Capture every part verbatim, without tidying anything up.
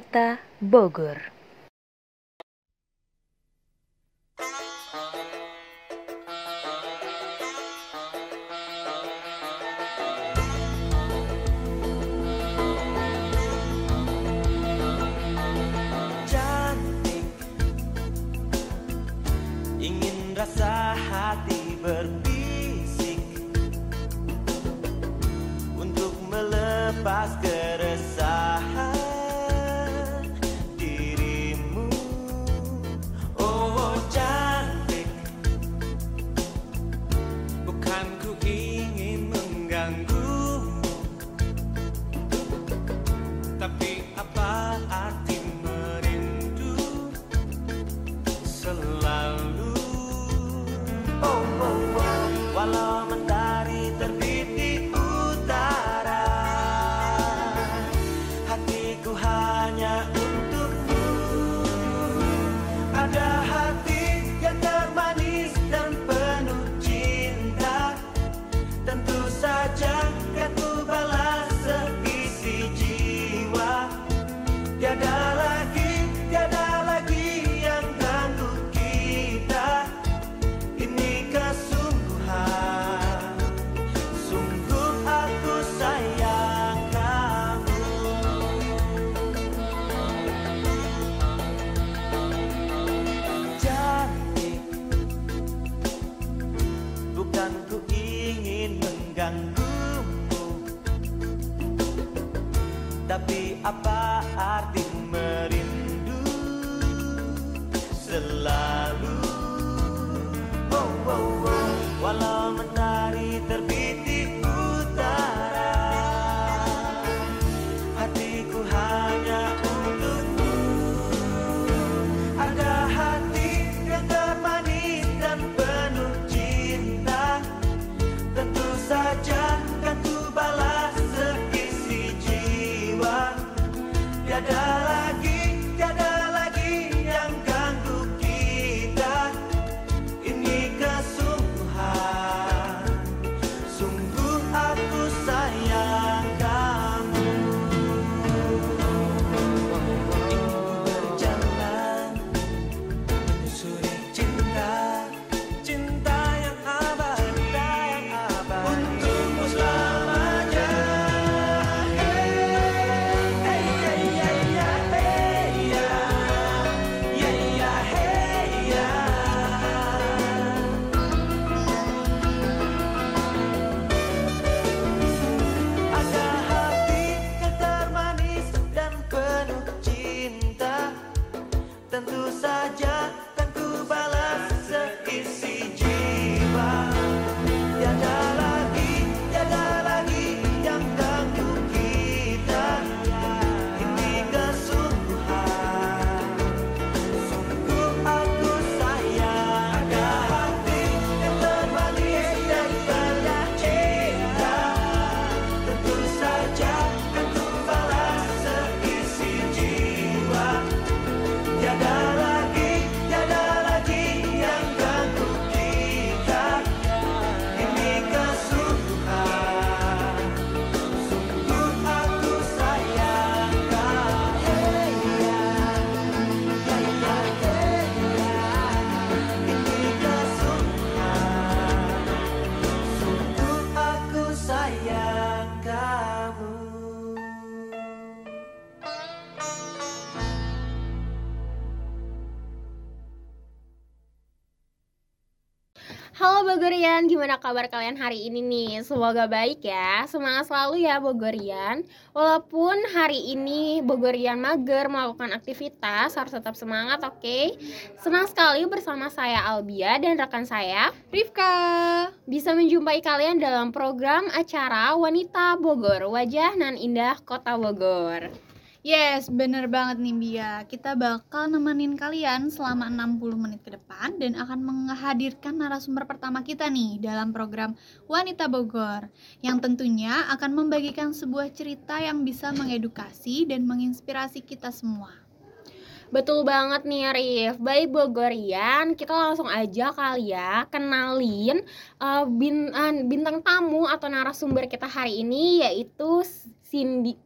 Wanita Bogor. Rasa hati berbisik untuk melepas keresahan dirimu. Oh cantik, bukan ku ingin mengganggu, tapi apa arti merindu selalu. Walau mentari terbit di utara, hatiku hanya untukmu. Ada hati yang termanis dan penuh cinta, tentu saja kan ku balas seisi jiwa. Tiada lagi, tiada lagi yang ganggu kita. Inikah tapi apa arti merindu selalu? Oh, oh, oh. Walau mentari terbit di utara, hatiku hanya untukmu. Ada hati yang termanis dan penuh cinta, tentu saja kan ku balas. Tiada lagi, tiada lagi yang ganggu kita. Inikah sungguhan, sungguh aku sayang kamu. Aku berjalan menyusuri cinta, cinta yang abadi, untukmu selama. Tentu saja kan ku balas seisi jiwa. Tiada lagi, tiada lagi yang ganggu kita. Ini kesungguhan, sungguh aku sayang. Ada hati yang termanis dan penuh cinta, tentu saja kan ku balas seisi jiwa. Tiada lagi, tiada lagi yang ganggu kita. Ini kesungguhan, sungguh aku sayang kamu. Hey ya, hey ya, hey ya. Ini kesungguhan, sungguh aku sayang kamu. Halo Bogorian, gimana kabar kalian hari ini nih? Semoga baik ya, semangat selalu ya Bogorian. Walaupun hari ini Bogorian mager melakukan aktivitas, harus tetap semangat, oke? Okay? Senang sekali bersama saya Albia dan rekan saya Rifka bisa menjumpai kalian dalam program acara Wanita Bogor Wajah Nan Indah Kota Bogor. Yes, bener banget nih Bia. Kita bakal nemenin kalian selama enam puluh menit ke depan dan akan menghadirkan narasumber pertama kita nih dalam program Wanita Bogor, yang tentunya akan membagikan sebuah cerita yang bisa mengedukasi dan menginspirasi kita semua. Betul banget nih Rif. Baik Bogorian, kita langsung aja kali ya kenalin uh, bin, uh, bintang tamu atau narasumber kita hari ini, yaitu Cindy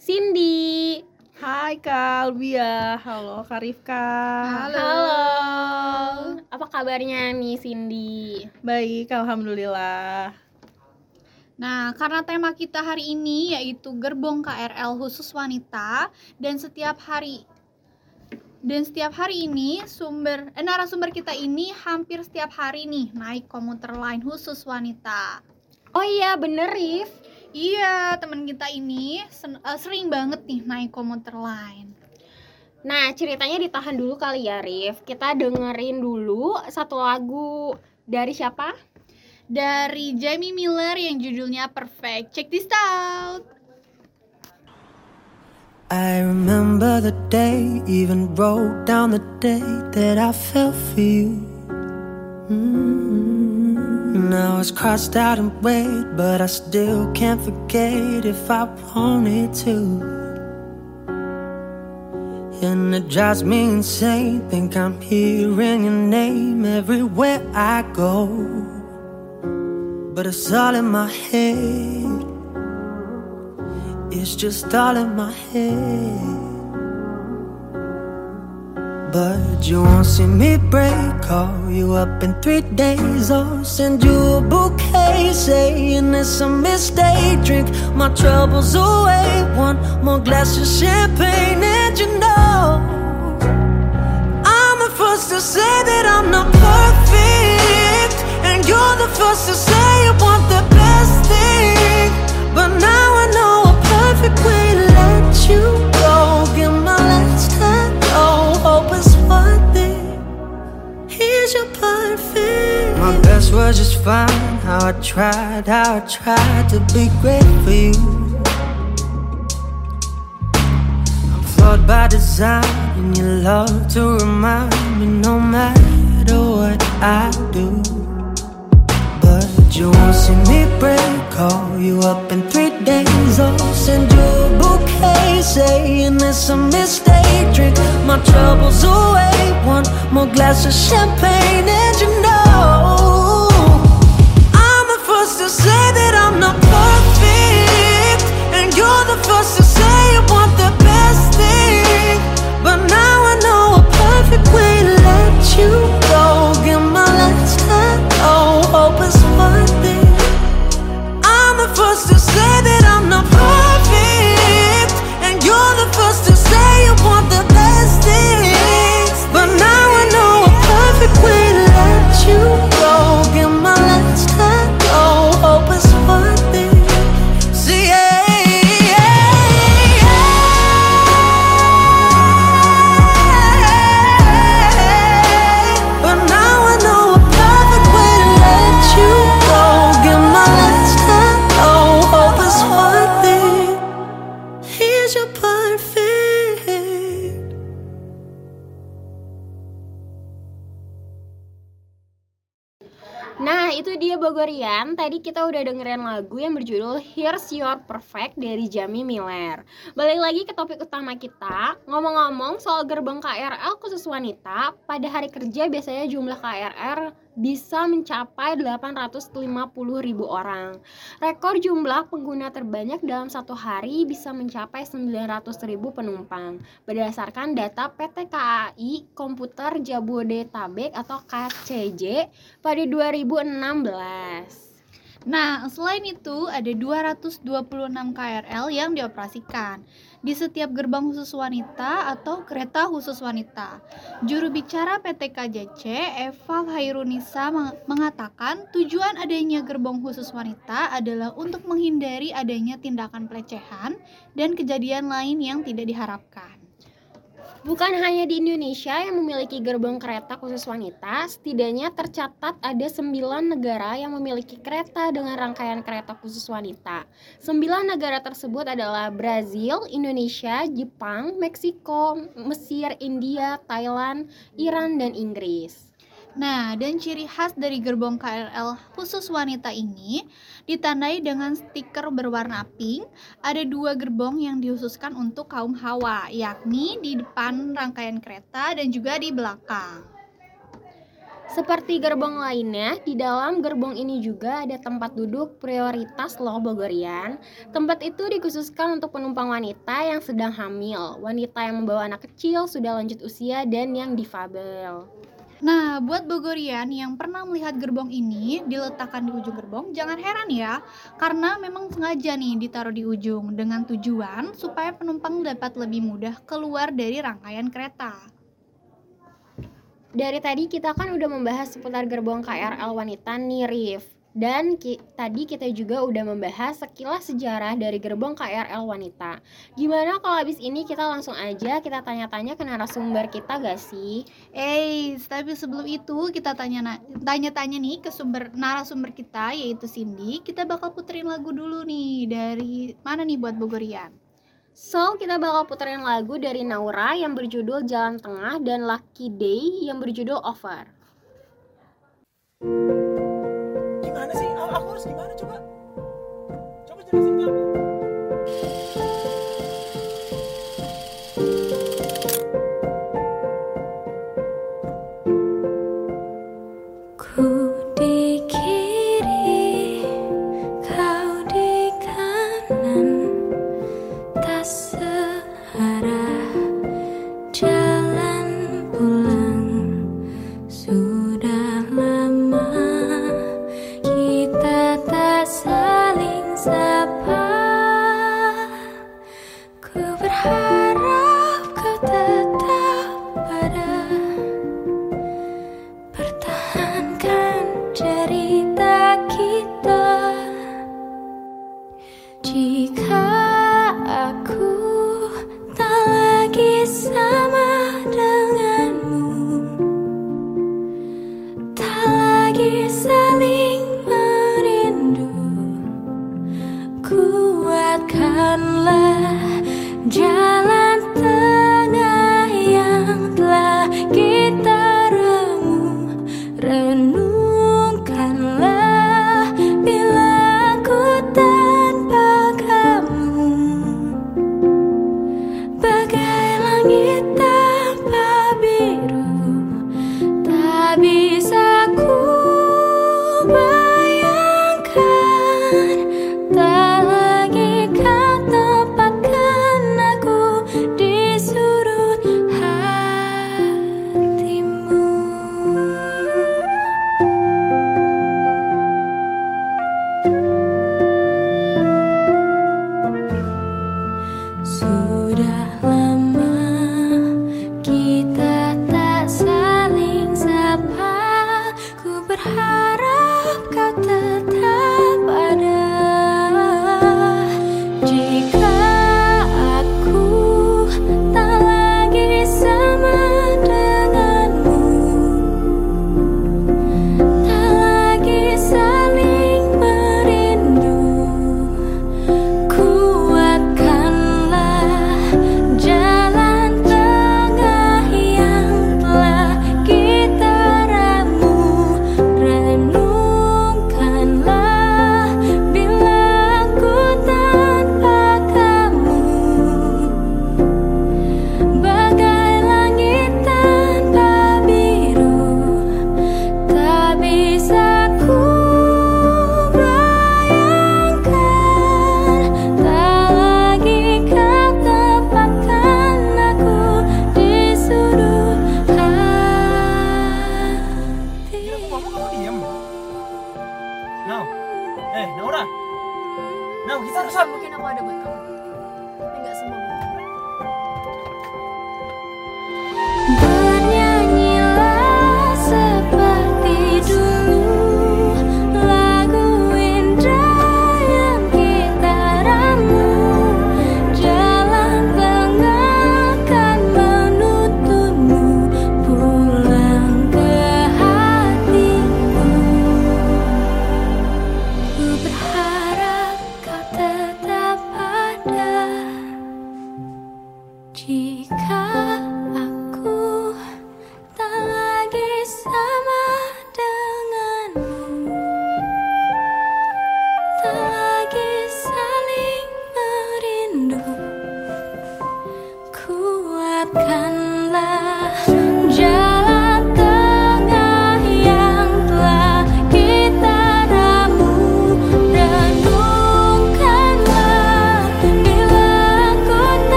Cindy. Hai Kak Albia, halo Kak Rifka. Halo. Halo. Apa kabarnya nih Cindy? Baik, alhamdulillah. Nah, karena tema kita hari ini yaitu gerbong K R L khusus wanita dan setiap hari dan setiap hari ini sumber eh, narasumber kita ini hampir setiap hari nih naik komuter lain khusus wanita. Oh iya, bener Rif. Iya, teman kita ini sen- uh, sering banget nih naik komuter lain. Nah, ceritanya ditahan dulu kali ya, Rif. Kita dengerin dulu satu lagu dari siapa? Dari Jamie Miller yang judulnya Perfect. Check this out. I remember the day, even wrote down the day that I fell for you. Mm-hmm. Now it's crossed out and weighed, but I still can't forget if I wanted to. And it drives me insane, think I'm hearing your name everywhere I go, but it's all in my head. It's just all in my head. But you won't see me break, call you up in three days, I'll send you a bouquet, saying it's a mistake, drink my troubles away, one more glass of champagne. And you know I'm the first to say that I'm not perfect, and you're the first to say you want the best thing. But now I know a perfect way to let you go, give my last hello, hope it's worth it. Here's your perfect. My best was just fine, how I tried, how I tried to be great for you. I'm flawed by design, and you love to remind me no matter what I do. But you won't see me break, call you up in three days, I'll send you a bouquet, saying it's a mistake, drink my troubles away, one more glass of champagne. And you know I'm the first to say that I'm not perfect, and you're the first to say you want the best thing. But now I know a perfect way to let you go, give my last hello, hope it's worth it. I'm the first to say that I'm not perfect, and you're the first to say you want the best thing. But now I know a perfect way to let you go, give my last hello, hope it's worth it. See, yeah, yeah, yeah. But now I know a perfect way to let you go, give my last hello, hope it's worth it. Here's your perfect. Nah, itu dia Bogorian. Tadi kita udah dengerin lagu yang berjudul Here's Your Perfect dari Jamie Miller. Balik lagi ke topik utama kita. Ngomong-ngomong soal gerbong K R L khusus wanita, pada hari kerja biasanya jumlah K R L bisa mencapai delapan ratus lima puluh ribu orang. Rekor jumlah pengguna terbanyak dalam satu hari bisa mencapai sembilan ratus ribu penumpang berdasarkan data P T K A I Commuter Jabodetabek atau K C J pada dua ribu enam belas. Nah, selain itu ada dua ratus dua puluh enam K R L yang dioperasikan di setiap gerbang khusus wanita atau kereta khusus wanita. Juru bicara P T K J C, Eva Hairunisa, mengatakan tujuan adanya gerbong khusus wanita adalah untuk menghindari adanya tindakan pelecehan dan kejadian lain yang tidak diharapkan. Bukan hanya di Indonesia yang memiliki gerbong kereta khusus wanita, setidaknya tercatat ada sembilan negara yang memiliki kereta dengan rangkaian kereta khusus wanita. sembilan negara tersebut adalah Brazil, Indonesia, Jepang, Meksiko, Mesir, India, Thailand, Iran, dan Inggris. Nah, dan ciri khas dari gerbong K R L khusus wanita ini ditandai dengan stiker berwarna pink. Ada dua gerbong yang dikhususkan untuk kaum hawa, yakni di depan rangkaian kereta dan juga di belakang. Seperti gerbong lainnya, di dalam gerbong ini juga ada tempat duduk prioritas loh Bogorian. Tempat itu dikhususkan untuk penumpang wanita yang sedang hamil, wanita yang membawa anak kecil, sudah lanjut usia, dan yang difabel. Nah, buat Bogorian yang pernah melihat gerbong ini diletakkan di ujung gerbong, jangan heran ya, karena memang sengaja nih ditaruh di ujung dengan tujuan supaya penumpang dapat lebih mudah keluar dari rangkaian kereta. Dari tadi kita kan udah membahas seputar gerbong K R L wanita nih Rif. Dan ki- tadi kita juga udah membahas sekilas sejarah dari gerbong K R L wanita. Gimana kalau abis ini kita langsung aja kita tanya-tanya ke narasumber kita gak sih? Eh, tapi sebelum itu kita tanya na- tanya-tanya nih ke sumber narasumber kita yaitu Cindy. Kita bakal puterin lagu dulu nih dari mana nih buat Bogorian? So, kita bakal puterin lagu dari Naura yang berjudul Jalan Tengah dan Lucky Day yang berjudul Over. Gimana sih? Aku harus gimana coba? Coba jelasin ke aku.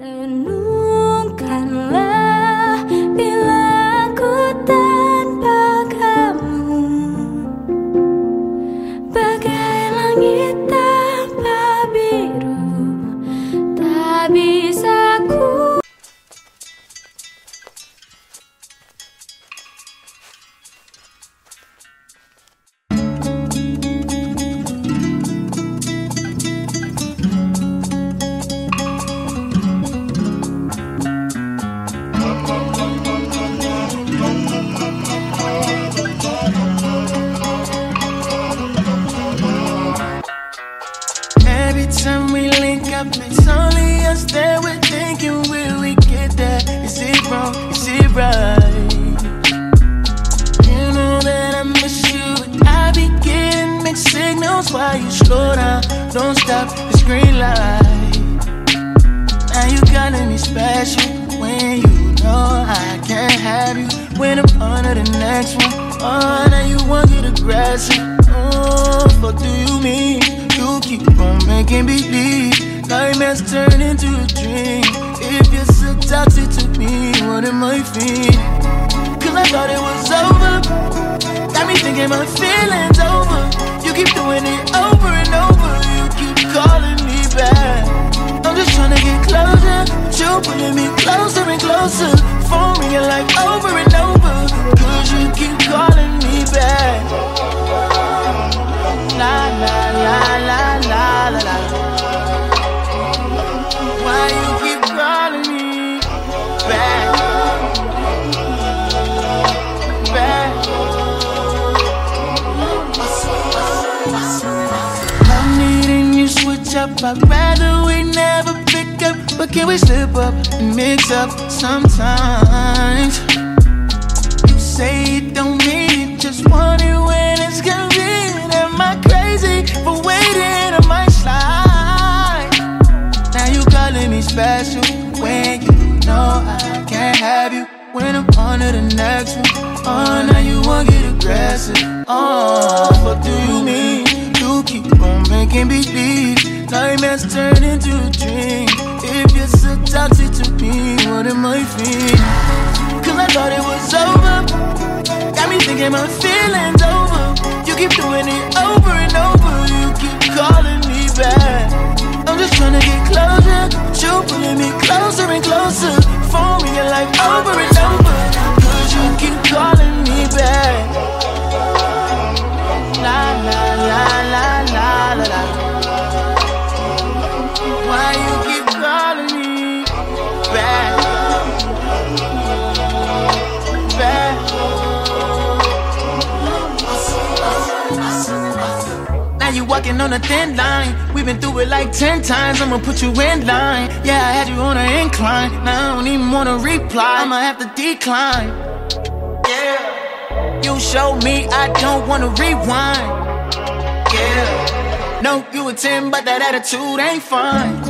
Renungkanlah bila ku tanpa kamu, bagai langit tanpa biru, tak bisa ku. I'd rather we never pick up, but can we slip up and mix up sometimes? You say it don't mean it, just want it when it's convenient. Am I crazy for waiting on my slide? Now you calling me special when you know I can't have you. When I'm on to the next one, oh, now you won't get aggressive. Oh, what do you mean? You keep on making me leave. Nightmares turn into a dream. If you're so toxic to me, what am I feeling? Cause I thought it was over. Got me thinking my feelings over. You keep doing it over and over. You keep calling me back. I'm just trying to get closer, but you're pulling me closer and closer. For me, you're like over and over. Cause you keep calling me back. La la la la la la la. Why you keep calling me back, back? Now you walking on a thin line. We've been through it like ten times. I'ma put you in line. Yeah, I had you on an incline. Now I don't even wanna reply. I'ma have to decline. Yeah, you showed me I don't wanna rewind. Yeah. No, you a ten, but that attitude ain't fine.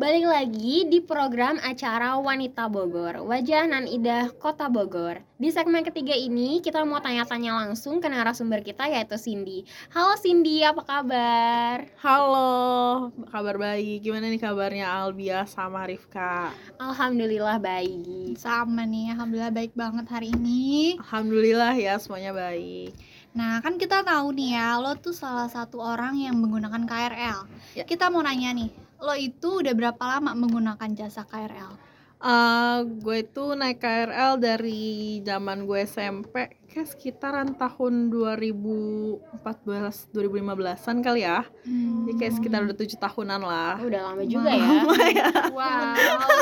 Balik lagi di program acara Wanita Bogor, Wajah Nan Indah Kota Bogor. Di segmen ketiga ini kita mau tanya-tanya langsung ke narasumber kita, yaitu Cindy. Halo Cindy, apa kabar? Halo, kabar baik. Gimana nih kabarnya Albia sama Rifka? Alhamdulillah baik. Sama nih, alhamdulillah baik banget hari ini. Alhamdulillah ya, semuanya baik. Nah, kan kita tahu nih ya, lo tuh salah satu orang yang menggunakan K R L ya. Kita mau nanya nih, lo itu udah berapa lama menggunakan jasa K R L? Uh, gue itu naik K R L dari zaman gue S M P, kayak sekitaran tahun dua ribu empat belas dua ribu lima belasan kali ya. Hmm. Jadi kayak sekitar udah tujuh tahunan lah. Udah lama juga wow. ya. Wow.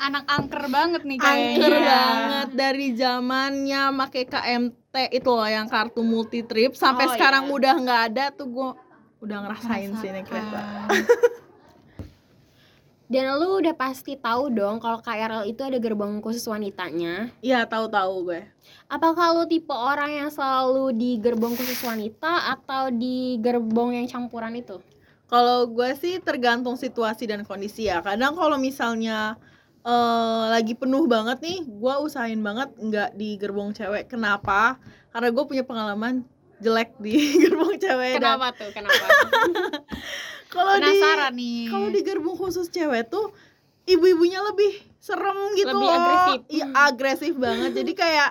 Anak angker banget nih kayaknya. Angker ya. banget dari zamannya pakai K M T itu loh, yang kartu multi trip sampai oh, sekarang iya. udah enggak ada tuh gue. udah ngerasain sih naik kereta. Dan lu udah pasti tahu dong kalau K R L itu ada gerbong khusus wanitanya. Iya, tahu-tahu gue. Apakah lu tipe orang yang selalu di gerbong khusus wanita atau di gerbong yang campuran itu? Kalau gue sih tergantung situasi dan kondisi ya. Kadang kalau misalnya uh, lagi penuh banget nih, gue usahain banget nggak di gerbong cewek. Kenapa? Karena gue punya pengalaman jelek di gerbong cewek. Kenapa dan... tuh? Kenapa? Kalau di kalau di gerbong khusus cewek tuh ibu-ibunya lebih serem gitu, lebih loh. Agresif. Iya, agresif banget. Jadi kayak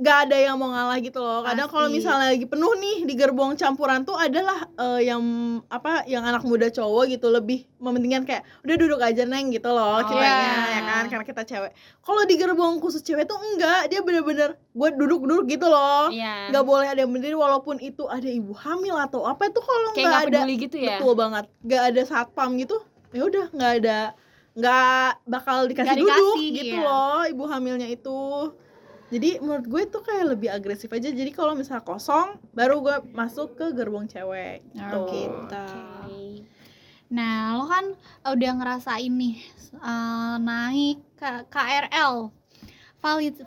nggak ada yang mau ngalah gitu loh. Kadang kalau misalnya lagi penuh nih di gerbong campuran tuh adalah uh, yang apa yang anak muda cowok gitu lebih mementingkan kayak udah duduk aja neng gitu loh, oh, kitanya ya kan karena kita cewek. Kalau di gerbong khusus cewek tuh enggak, dia bener-bener gue duduk-duduk gitu loh, yeah. Nggak boleh ada yang berdiri walaupun itu ada ibu hamil atau apa itu kalau nggak ada gitu ya? Betul banget, nggak ada satpam gitu ya udah nggak ada nggak bakal dikasih, gak duduk dikasih, gitu iya. Loh ibu hamilnya itu. Jadi menurut gue tuh kayak lebih agresif aja. Jadi kalau misalnya kosong, baru gue masuk ke gerbong cewek gitu. Oh, kita. Okay. Nah, lo kan udah ngerasain nih uh, naik ke K R L.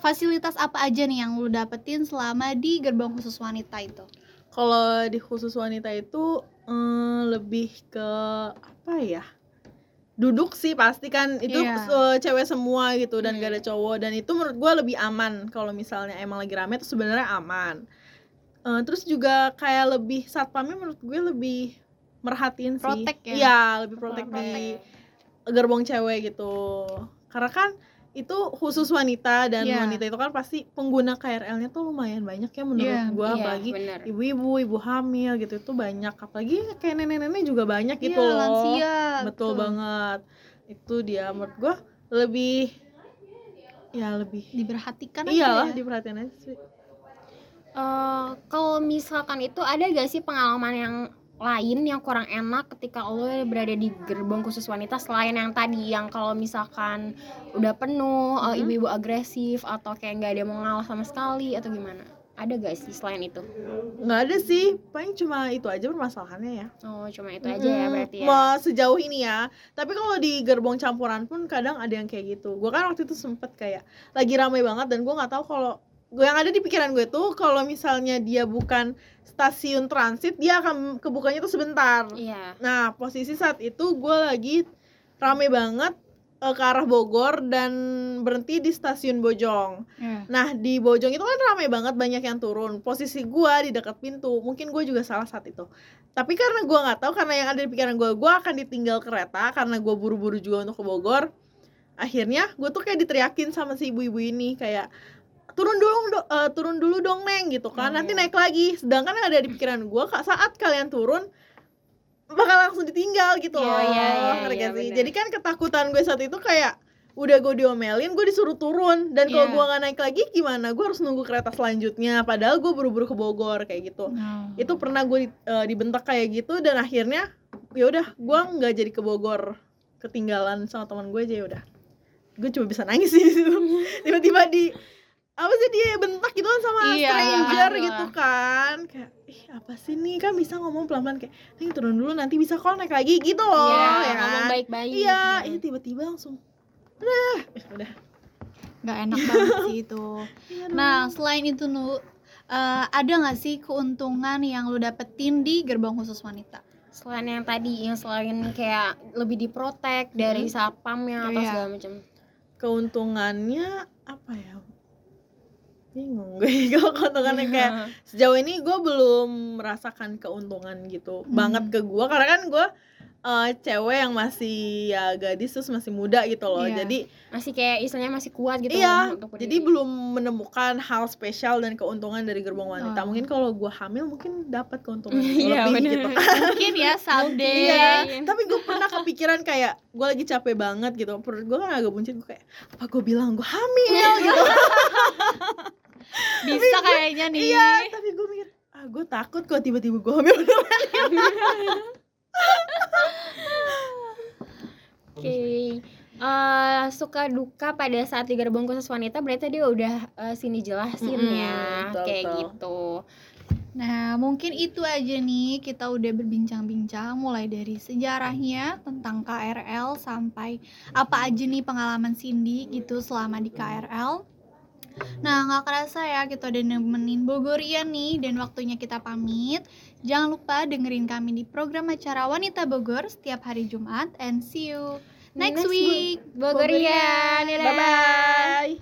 Fasilitas apa aja nih yang lo dapetin selama di gerbong khusus wanita itu? Kalau di khusus wanita itu um, lebih ke apa ya? Duduk sih pasti kan itu yeah. Cewek semua gitu dan yeah. Gak ada cowok dan itu menurut gue lebih aman kalau misalnya emang lagi rame tuh sebenarnya aman. Uh, terus juga kayak lebih satpamnya menurut gue lebih merhatiin sih. Protek ya? Iya lebih protek di gerbong cewek gitu karena kan itu khusus wanita dan yeah. Wanita itu kan pasti pengguna K R L-nya tuh lumayan banyak ya menurut yeah. Gue yeah, apalagi bener. Ibu-ibu, ibu hamil gitu itu banyak apalagi kayak nenek-nenek juga banyak gitu yeah, loh lansia, betul, betul banget itu dia menurut gue lebih ya lebih diperhatikan iyalah ya. Diperhatikan aja sih. Uh, kalau misalkan itu ada gak sih pengalaman yang lain yang kurang enak ketika lo berada di gerbong khusus wanita selain yang tadi yang kalau misalkan udah penuh mm-hmm. Ibu-ibu agresif atau kayak nggak ada mau ngalah sama sekali atau gimana, ada gak sih selain itu? Nggak ada sih, paling cuma itu aja permasalahannya ya. Oh cuma itu aja hmm, ya berarti ya sejauh ini ya. Tapi kalau di gerbong campuran pun kadang ada yang kayak gitu. Gue kan waktu itu sempet kayak lagi ramai banget dan gue nggak tahu kalau gue yang ada di pikiran gue tuh kalau misalnya dia bukan stasiun transit dia akan kebukanya tuh sebentar. Iya. Nah posisi saat itu gue lagi rame banget uh, ke arah Bogor dan berhenti di stasiun Bojong. Hmm. Nah di Bojong itu kan rame banget banyak yang turun. Posisi gue di dekat pintu mungkin gue juga salah saat itu. Tapi karena gue nggak tahu karena yang ada di pikiran gue gue akan ditinggal kereta karena gue buru-buru juga untuk ke Bogor. Akhirnya gue tuh kayak diteriakin sama si ibu-ibu ini kayak turun dulu do, uh, turun dulu dong neng gitu kan, oh, nanti iya. Naik lagi. Sedangkan yang ada di pikiran gue saat kalian turun bakal langsung ditinggal gitu loh. Iya, iya, iya, iya, jadi kan ketakutan gue saat itu kayak udah gue diomelin, gue disuruh turun dan kalau yeah. Gue nggak naik lagi gimana? Gue harus nunggu kereta selanjutnya. Padahal gue buru-buru ke Bogor kayak gitu. No. Itu pernah gue uh, dibentak kayak gitu dan akhirnya ya udah gue nggak jadi ke Bogor, ketinggalan sama teman gue aja ya udah. Gue cuma bisa nangis sih di situ. Tiba-tiba di apa sih dia bentak gitu kan sama iya, stranger iya, gitu kan kayak ih apa sih nih kan bisa ngomong pelan-pelan kayak neng turun dulu nanti bisa connect lagi gitu loh yeah, ya ngomong baik-baik iya ini hmm. Tiba-tiba langsung udah udah nggak enak banget sih itu. Nah selain itu nu uh, ada nggak sih keuntungan yang lu dapetin di gerbong khusus wanita selain yang tadi yang selain kayak lebih diprotek dari hmm. satpamnya atau yeah. Segala macam keuntungannya apa ya bingung gue kalau keuntungannya yeah. Kayak sejauh ini gue belum merasakan keuntungan gitu mm. Banget ke gue karena kan gue uh, cewek yang masih ya gadis terus masih muda gitu loh yeah. Jadi masih kayak istilahnya masih kuat gitu yeah, untuk jadi belum menemukan hal spesial dan keuntungan dari gerbong wanita oh. Mungkin kalau gue hamil mungkin dapat keuntungan yeah, lebih gitu mungkin ya someday yeah. Tapi gue pernah kepikiran kayak gue lagi capek banget gitu perut gue kan agak buncit gue kayak apa gue bilang gue hamil gitu bisa gue, kayaknya nih iya tapi gue mikir ah gue takut kok tiba-tiba gue hamil. Oke uh, suka duka pada saat di gerbong khusus wanita berarti dia udah uh, sini jelasin mm-hmm, ya betul, kayak betul. Gitu Nah, mungkin itu aja nih, kita udah berbincang-bincang mulai dari sejarahnya tentang K R L sampai apa aja nih pengalaman Cindy gitu selama di K R L. Nah, gak kerasa ya kita udah nemenin Bogorian nih dan waktunya kita pamit. Jangan lupa dengerin kami di program acara Wanita Bogor setiap hari Jumat, and see you next, next week, Bogorian. Bye-bye.